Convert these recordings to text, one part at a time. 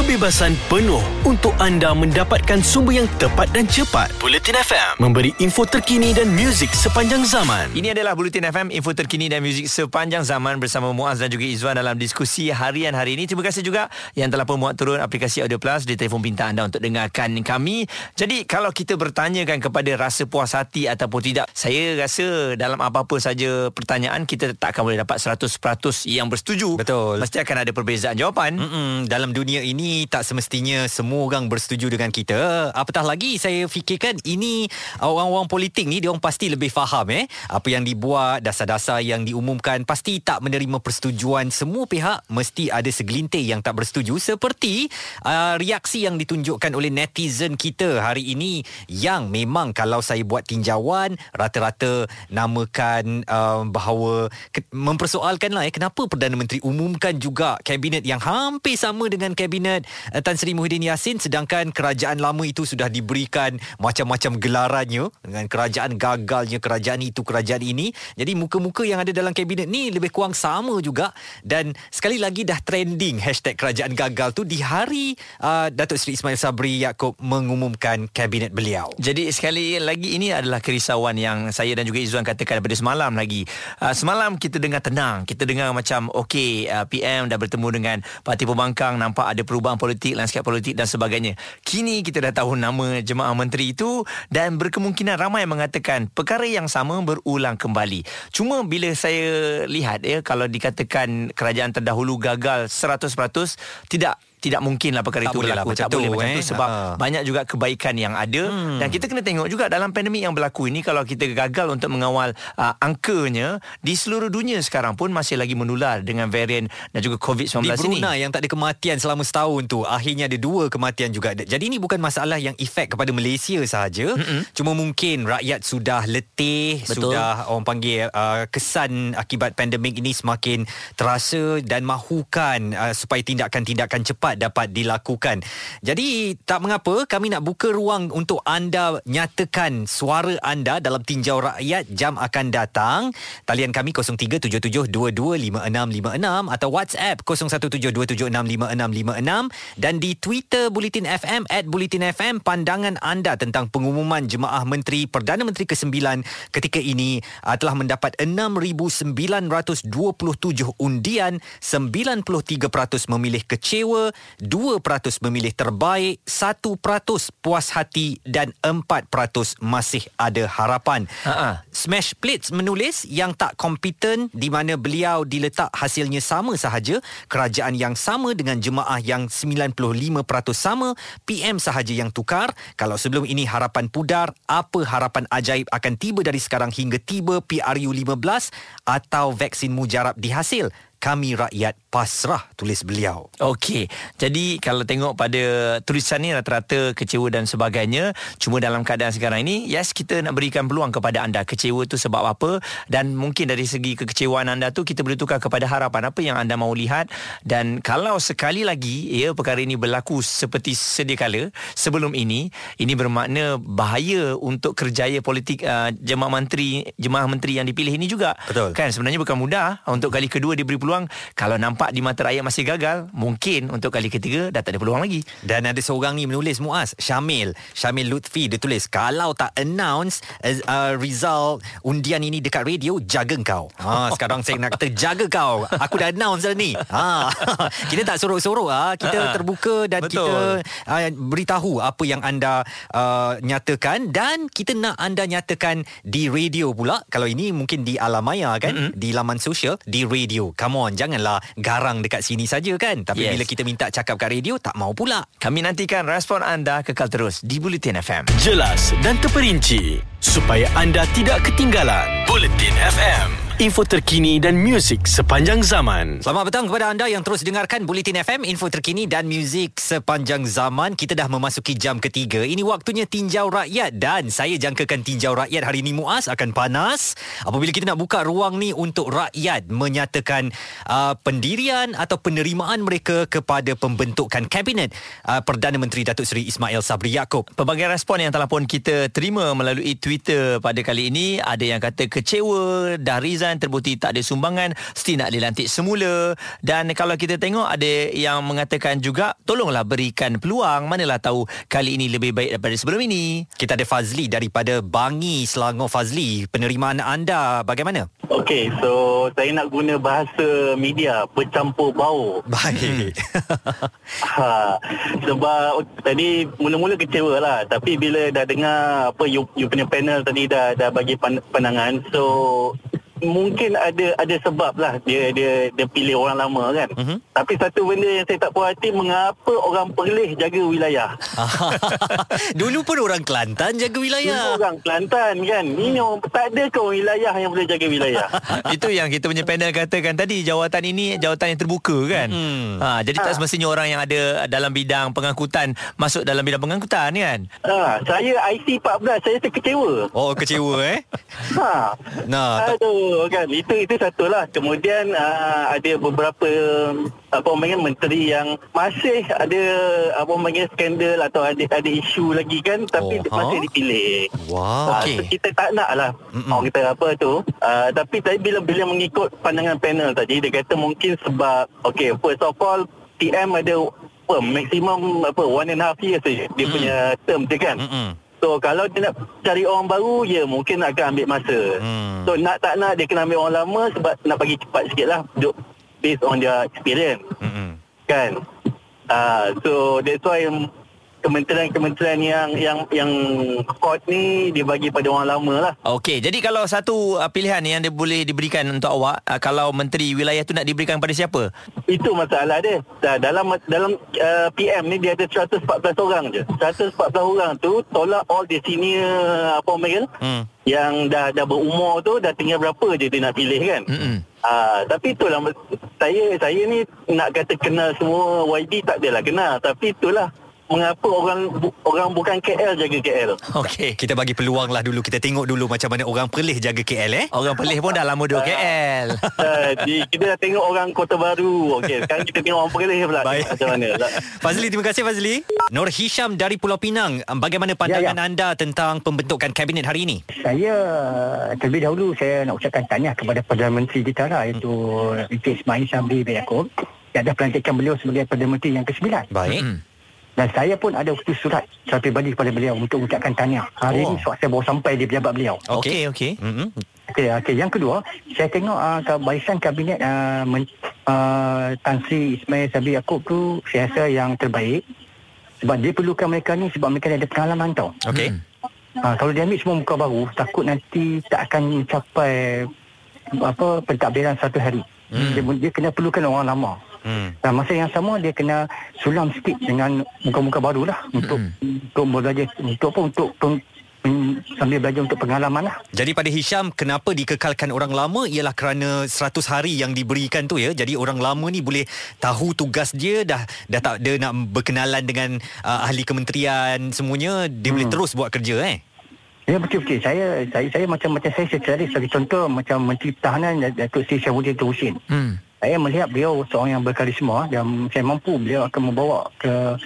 kebebasan penuh untuk anda mendapatkan sumber yang tepat dan cepat. Buletin FM memberi info terkini dan muzik sepanjang zaman. Ini adalah Buletin FM, info terkini dan muzik sepanjang zaman bersama Muaz dan juga Izwan dalam diskusi harian hari ini. Terima kasih juga yang telah memuat turun aplikasi Audio Plus di telefon pintar anda untuk dengarkan kami. Jadi kalau kita bertanyakan kepada rasa puas hati ataupun tidak, saya rasa dalam apa-apa saja pertanyaan kita tak akan boleh dapat 100% yang bersetuju. Betul. Mesti akan ada perbezaan jawapan. Dalam dunia ini tak semestinya semua orang bersetuju dengan kita. Apatah lagi saya fikirkan ini orang-orang politik ni diorang pasti lebih faham apa yang dibuat, dasar-dasar yang diumumkan. Pasti tak menerima persetujuan semua pihak. Mesti ada segelintir yang tak bersetuju, seperti reaksi yang ditunjukkan oleh netizen kita hari ini, yang memang kalau saya buat tinjauan rata-rata namakan bahawa mempersoalkan lah kenapa Perdana Menteri umumkan juga kabinet yang hampir sama dengan kabinet Tan Sri Muhyiddin Yassin, sedangkan kerajaan lama itu sudah diberikan macam-macam gelarannya dengan kerajaan gagalnya, kerajaan itu, kerajaan ini. Jadi muka-muka yang ada dalam kabinet ni lebih kurang sama juga, dan sekali lagi dah trending hashtag kerajaan gagal tu di hari Datuk Seri Ismail Sabri Yaakob mengumumkan kabinet beliau. Jadi sekali lagi ini adalah kerisauan yang saya dan juga Izwan katakan daripada semalam lagi. Semalam kita dengar tenang, kita dengar macam okey, PM dah bertemu dengan parti pembangkang, nampak ada perubahan politik, lanskap politik dan sebagainya. Kini kita dah tahu nama jemaah menteri itu, dan berkemungkinan ramai mengatakan perkara yang sama berulang kembali. Cuma bila saya lihat kalau dikatakan kerajaan terdahulu gagal 100%, tidak mungkinlah perkara tak itu berlaku. Tak boleh macam tu sebab banyak juga kebaikan yang ada. Dan kita kena tengok juga dalam pandemik yang berlaku ini, kalau kita gagal untuk mengawal angkanya, di seluruh dunia sekarang pun masih lagi menular dengan varian dan juga COVID-19 ini. Di Brunei yang tak ada kematian selama setahun tu, akhirnya ada 2 kematian juga. Jadi ini bukan masalah yang efek kepada Malaysia sahaja. Cuma mungkin rakyat sudah letih. Betul. Sudah orang panggil kesan akibat pandemik ini semakin terasa, dan mahukan supaya tindakan-tindakan cepat dapat dilakukan. Jadi tak mengapa, kami nak buka ruang untuk anda nyatakan suara anda dalam tinjau rakyat jam akan datang. Talian kami 0377225656 atau WhatsApp 0172765656, dan di Twitter Buletin FM @buletinfm pandangan anda tentang pengumuman jemaah menteri Perdana Menteri ke-9 ketika ini telah mendapat 6,927 undian. 93% memilih kecewa, 2% memilih terbaik, 1% puas hati dan 4% masih ada harapan. Smash Plates menulis yang tak kompeten, di mana beliau diletak hasilnya sama sahaja, kerajaan yang sama dengan jemaah yang 95% sama, PM sahaja yang tukar. Kalau sebelum ini harapan pudar, apa harapan ajaib akan tiba dari sekarang hingga tiba PRU 15 atau vaksin mujarab dihasil? Kami rakyat pasrah, tulis beliau. Okey, jadi kalau tengok pada tulisan ni rata-rata kecewa dan sebagainya. Cuma dalam keadaan sekarang ini, yes, kita nak berikan peluang kepada anda. Kecewa tu sebab apa, dan mungkin dari segi kekecewaan anda tu kita boleh tukar kepada harapan apa yang anda mahu lihat. Dan kalau sekali lagi perkara ini berlaku seperti sedia kala sebelum ini, ini bermakna bahaya untuk kerjaya politik jemaah menteri yang dipilih ini juga. Betul. Kan sebenarnya bukan mudah untuk kali kedua diberi peluang. Kalau nampak di mata rakyat masih gagal, mungkin untuk kali ketiga dah tak ada peluang lagi. Dan ada seorang ni menulis, Muaz, Syamil Lutfi, dia tulis, kalau tak announce result undian ini dekat radio, jaga kau. Sekarang saya nak kata jaga kau. Aku dah announce dah ni. Kita tak sorok-sorok, kita terbuka dan betul, kita beritahu apa yang anda nyatakan, dan kita nak anda nyatakan di radio pula. Kalau ini mungkin di alam maya kan, di laman sosial, di radio. Come on, janganlah garang dekat sini saja kan. Tapi yes, bila kita minta cakap kat radio, tak mau pula. Kami nantikan respon anda. Kekal terus di Buletin FM, jelas dan terperinci supaya anda tidak ketinggalan. Buletin FM, info terkini dan muzik sepanjang zaman. Selamat petang kepada anda yang terus dengarkan Buletin FM, info terkini dan muzik sepanjang zaman. Kita dah memasuki jam ketiga. Ini waktunya tinjau rakyat, dan saya jangkakan tinjau rakyat hari ini, Muaz, akan panas apabila kita nak buka ruang ni untuk rakyat menyatakan pendirian atau penerimaan mereka kepada pembentukan kabinet Perdana Menteri Datuk Seri Ismail Sabri Yaakob. Pelbagai respon yang telah pun kita terima melalui Twitter pada kali ini. Ada yang kata kecewa, dah resign kemudian terbukti tak ada sumbangan, still nak dilantik semula. Dan kalau kita tengok ada yang mengatakan juga, tolonglah berikan peluang, manalah tahu kali ini lebih baik daripada sebelum ini. Kita ada Fazli daripada Bangi, Selangor. Fazli, penerimaan anda bagaimana? Okey, so saya nak guna bahasa media, bercampur baur. Baik. Sebab tadi mula-mula kecewa lah, tapi bila dah dengar apa you punya panel tadi dah bagi pandangan, so mungkin ada sebab lah dia pilih orang lama kan. Mm-hmm. Tapi satu benda yang saya tak puas hati, mengapa orang Perlis jaga wilayah? Dulu pun orang Kelantan jaga wilayah. Dulu orang Kelantan kan. Ini orang, tak ada ke orang wilayah yang boleh jaga wilayah? Itu yang kita punya panel katakan tadi, jawatan ini jawatan yang terbuka kan. Mm-hmm. Jadi tak semestinya orang yang ada dalam bidang pengangkutan masuk dalam bidang pengangkutan kan. Saya IC14, saya terkecewa. Oh, kecewa eh. Nah. Aduh. Kan, itu satu lah. Kemudian ada beberapa menteri yang masih ada skandal atau ada isu lagi kan, tapi masih dipilih. Wow. Okay. So kita tak nak lah kita tapi tadi bila mengikut pandangan panel tadi, dia kata mungkin sebab first of all, TM ada maksimum 1.5 years saja dia punya term dia kan. So kalau dia nak cari orang baru, ya mungkin akan ambil masa. So nak tak nak dia kena ambil orang lama, sebab nak bagi cepat sikit lah, based on their experience. Kan. So that's why kementerian-kementerian yang court ni dia bagi pada orang lama lah. Okey, jadi kalau satu pilihan yang dia boleh diberikan untuk awak, kalau menteri wilayah tu nak diberikan pada siapa? Itu masalah dia. Dalam PM ni dia ada 114 orang je. 114 orang tu tolak all the senior yang dah berumur tu, dah tinggal berapa je dia nak pilih kan. Tapi itulah, saya ni nak kata kenal semua YB, tak adalah kenal, tapi itulah mengapa orang bukan KL jaga KL. Okey, kita bagi peluang lah dulu. Kita tengok dulu macam mana orang Perlis jaga KL eh. Orang Perlis pun dah lama duduk KL. Kita dah tengok orang Kota Baru. Okey, sekarang kita tengok orang Perlis pula. Baik. Macam mana pula. Fazli, terima kasih Fazli. Nur Hisham dari Pulau Pinang, bagaimana pandangan anda tentang pembentukan kabinet hari ini? Terlebih dahulu saya nak ucapkan tahniah kepada Perdana Menteri kita lah, iaitu Ismail Sabri bin Yaakob, yang dah pelantikan beliau sebagai Perdana Menteri yang ke-9. Baik. Dan saya pun ada utus surat secara peribadi kepada beliau untuk ucapkan tahniah. Hari ini surat saya baru sampai di pejabat beliau. Yang kedua, saya tengok barisan kabinet Tan Sri Ismail Sabri Yaakob tu, saya rasa yang terbaik. Sebab dia perlukan mereka ni, sebab mereka ada pengalaman tau. Kalau dia ambil semua muka baru, takut nanti tak akan mencapai pentadbiran satu hari. Dia kena perlukan orang lama. Dan masa yang sama dia kena sulam sikit dengan muka-muka barulah untuk belajar, sambil belajar untuk pengalaman lah. Jadi pada Hisham, kenapa dikekalkan orang lama ialah kerana 100 hari yang diberikan tu ya. Jadi orang lama ni boleh tahu tugas dia, dah tak ada nak berkenalan dengan ahli kementerian semuanya, dia boleh terus buat kerja eh. Ya, betul-betul. Saya macam saya cari sebagai contoh macam Menteri Pertahanan Datuk Seri Shamsul Anuar Nasarah. Saya melihat beliau seorang yang berkarisma, dan saya mampu beliau akan membawa ke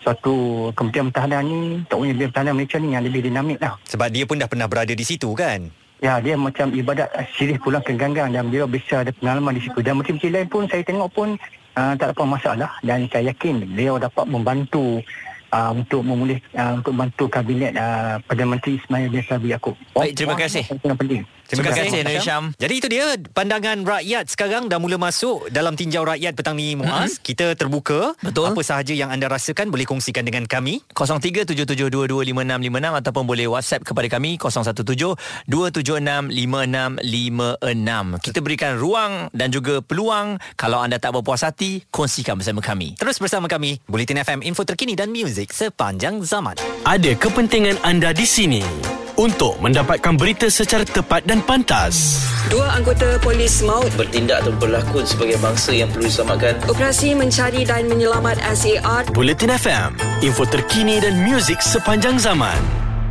suatu Kementerian Pertahanan ni, tak punya Pertahanan Malaysia ni yang lebih dinamik lah. Sebab dia pun dah pernah berada di situ kan? Ya, dia macam ibadat sirih pulang ke ganggang, dan beliau bisa ada pengalaman di situ. Dan menteri-menteri lain pun saya tengok pun tak ada masalah, dan saya yakin beliau dapat membantu untuk membantu kabinet Perdana Menteri Ismail bin Sabri Yaakob. Baik, terima kasih. Terima kasih Nur Hisham. Jadi itu dia pandangan rakyat sekarang, dah mula masuk dalam tinjau rakyat petang ni Muaz. Kita terbuka. Betul. Apa sahaja yang anda rasakan boleh kongsikan dengan kami 0377225656 ataupun boleh WhatsApp kepada kami 0172765656. Kita berikan ruang dan juga peluang. Kalau anda tak berpuas hati, kongsikan bersama kami. Terus bersama kami, Buletin FM, info terkini dan muzik sepanjang zaman. Ada kepentingan anda di sini untuk mendapatkan berita secara tepat dan pantas. Dua anggota polis maut bertindak atau berlakon sebagai bangsa yang perlu diselamatkan. Operasi mencari dan menyelamat SAR. Buletin FM, info terkini dan muzik sepanjang zaman.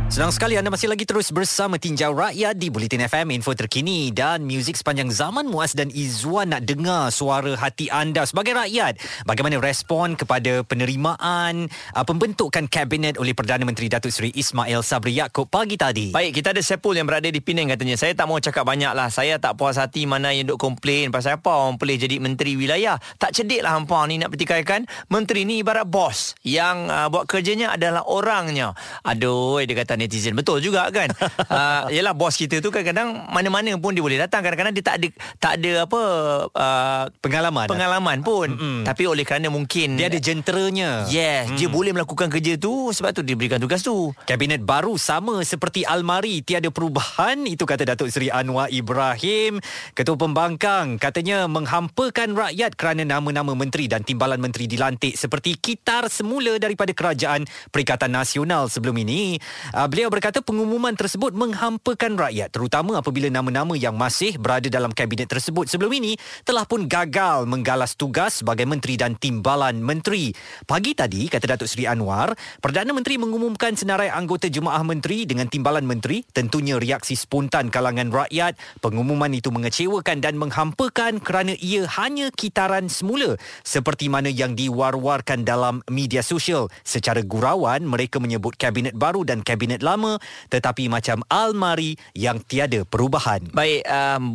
Senang sekali anda masih lagi terus bersama Tinjau Rakyat di Buletin FM, info terkini dan muzik sepanjang zaman. Muaz dan Izwan nak dengar suara hati anda sebagai rakyat. Bagaimana respon kepada penerimaan pembentukan kabinet oleh Perdana Menteri Datuk Seri Ismail Sabri Yaakob pagi tadi? Baik, kita ada Sepul yang berada di Penang, katanya, saya tak mau cakap banyak lah. Saya tak puas hati mana yang duk komplain pasal apa orang boleh jadi menteri wilayah. Tak cedik lah hampa ni nak pertikaikan. Menteri ni ibarat bos yang buat kerjanya adalah orangnya. Aduh, dia kata netizen. Betul juga kan? Yalah, bos kita tu kadang-kadang mana-mana pun dia boleh datang. Kadang-kadang dia tak ada apa pengalaman pun. Mm-hmm. Tapi oleh kerana mungkin dia ada jenteranya. Yes, dia boleh melakukan kerja tu, sebab tu diberikan tugas tu. Kabinet baru sama seperti almari, tiada perubahan, itu kata Datuk Seri Anwar Ibrahim. Ketua Pembangkang katanya menghampakan rakyat kerana nama-nama menteri dan timbalan menteri dilantik seperti kitar semula daripada Kerajaan Perikatan Nasional sebelum ini. Beliau berkata pengumuman tersebut menghampakan rakyat, terutama apabila nama-nama yang masih berada dalam kabinet tersebut sebelum ini telah pun gagal menggalas tugas sebagai menteri dan timbalan menteri. Pagi tadi, kata Datuk Seri Anwar, Perdana Menteri mengumumkan senarai anggota jemaah menteri dengan timbalan menteri. Tentunya reaksi spontan kalangan rakyat. Pengumuman itu mengecewakan dan menghampakan kerana ia hanya kitaran semula seperti mana yang diwar-warkan dalam media sosial. Secara gurauan, mereka menyebut kabinet baru dan kabinet lama tetapi macam almari yang tiada perubahan. Baik,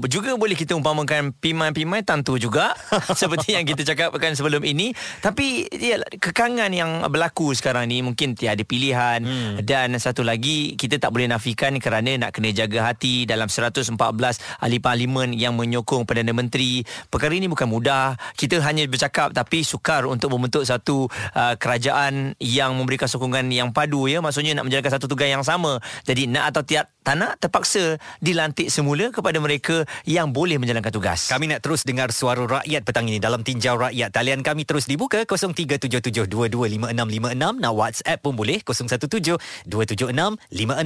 juga boleh kita umpamakan pimai-pimai tantu juga seperti yang kita cakapkan sebelum ini. Tapi yalah, kekangan yang berlaku sekarang ni mungkin tiada pilihan. Dan satu lagi, kita tak boleh nafikan kerana nak kena jaga hati dalam 114 ahli parlimen yang menyokong Perdana Menteri. Perkara ini bukan mudah. Kita hanya bercakap tapi sukar untuk membentuk satu kerajaan yang memberikan sokongan yang padu, ya. Maksudnya nak menjalankan satu tugas yang sama. Jadi nak atau tak nak terpaksa dilantik semula kepada mereka yang boleh menjalankan tugas. Kami nak terus dengar suara rakyat petang ini dalam Tinjau Rakyat. Talian kami terus dibuka 0377225656. Nak WhatsApp pun boleh 0172765656.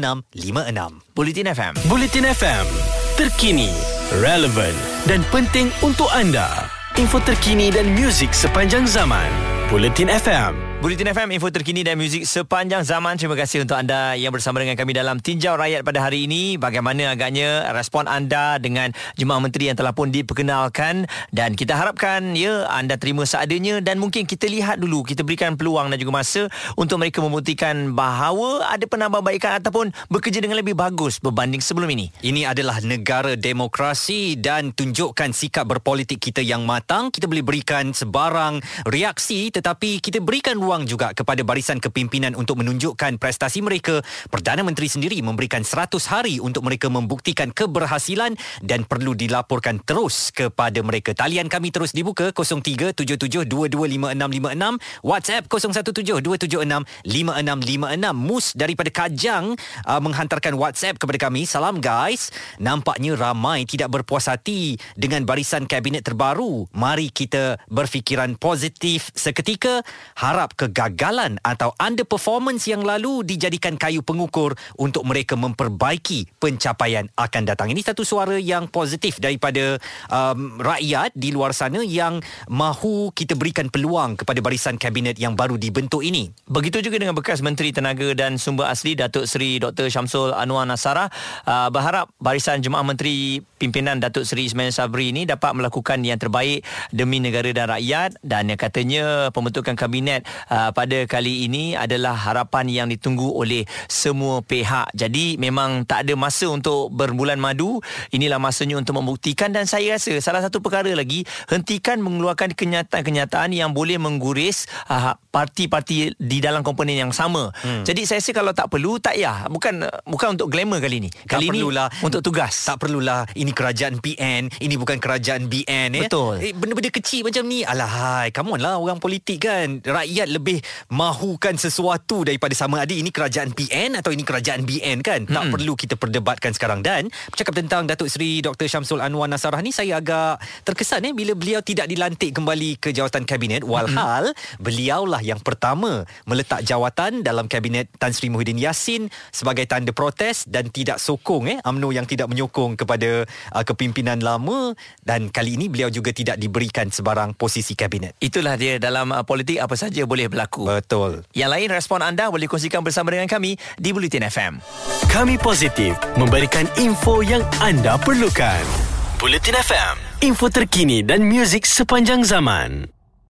Buletin FM. Buletin FM, terkini, relevan dan penting untuk anda. Info terkini dan muzik sepanjang zaman. Buletin FM. Buletin FM, info terkini dan muzik sepanjang zaman. Terima kasih untuk anda yang bersama dengan kami dalam Tinjau Rakyat pada hari ini. Bagaimana agaknya respon anda dengan jemaah menteri yang telah pun diperkenalkan, dan kita harapkan ya anda terima seadanya, dan mungkin kita lihat dulu, kita berikan peluang dan juga masa untuk mereka membuktikan bahawa ada penambahbaikan ataupun bekerja dengan lebih bagus berbanding sebelum ini. Ini adalah negara demokrasi, dan tunjukkan sikap berpolitik kita yang matang. Kita boleh berikan sebarang reaksi tetapi kita berikan ruang juga kepada barisan kepimpinan untuk menunjukkan prestasi mereka. Perdana Menteri sendiri memberikan 100 hari untuk mereka membuktikan keberhasilan dan perlu dilaporkan terus kepada mereka. Talian kami terus dibuka 0377225656, WhatsApp 0172765656. Mus daripada Kajang menghantarkan WhatsApp kepada kami. Salam guys, nampaknya ramai tidak berpuas hati dengan barisan kabinet terbaru. Mari kita berfikiran positif seketika. Harap kegagalan atau underperformance yang lalu dijadikan kayu pengukur untuk mereka memperbaiki pencapaian akan datang. Ini satu suara yang positif daripada rakyat di luar sana yang mahu kita berikan peluang kepada barisan kabinet yang baru dibentuk ini. Begitu juga dengan bekas Menteri Tenaga dan Sumber Asli Datuk Seri Dr. Shamsul Anuar Nasarah, berharap barisan jemaah menteri pimpinan Datuk Seri Ismail Sabri ini dapat melakukan yang terbaik demi negara dan rakyat. Dan katanya pembentukan kabinet pada kali ini adalah harapan yang ditunggu oleh semua pihak. Jadi memang tak ada masa untuk berbulan madu. Inilah masanya untuk membuktikan, dan saya rasa salah satu perkara lagi, hentikan mengeluarkan kenyataan-kenyataan yang boleh mengguris parti-parti di dalam komponen yang sama. Jadi saya rasa kalau tak perlu, tak payah. Bukan untuk glamour kali ini. Kali ini untuk tugas. Tak perlulah ini kerajaan PN, ini bukan kerajaan BN. Betul. Benda-benda kecil macam ni, alahai, come on lah, orang politik kan. Rakyat lebih mahukan sesuatu daripada sama ada ini kerajaan PN atau ini kerajaan BN kan. Tak perlu kita perdebatkan sekarang. Dan bercakap tentang Datuk Seri Dr. Shamsul Anuar Nasarah ni, saya agak terkesan bila beliau tidak dilantik kembali ke jawatan kabinet, walhal beliaulah yang pertama meletak jawatan dalam kabinet Tan Sri Muhyiddin Yassin sebagai tanda protes dan tidak sokong UMNO yang tidak menyokong kepada kepimpinan lama. Dan kali ini beliau juga tidak diberikan sebarang posisi kabinet. Itulah dia, dalam politik apa saja boleh boleh berlaku. Betul. Yang lain, respon anda boleh kongsikan bersama dengan kami di Buletin FM. Kami Positif, memberikan info yang anda perlukan. Buletin FM, info terkini dan muzik sepanjang zaman.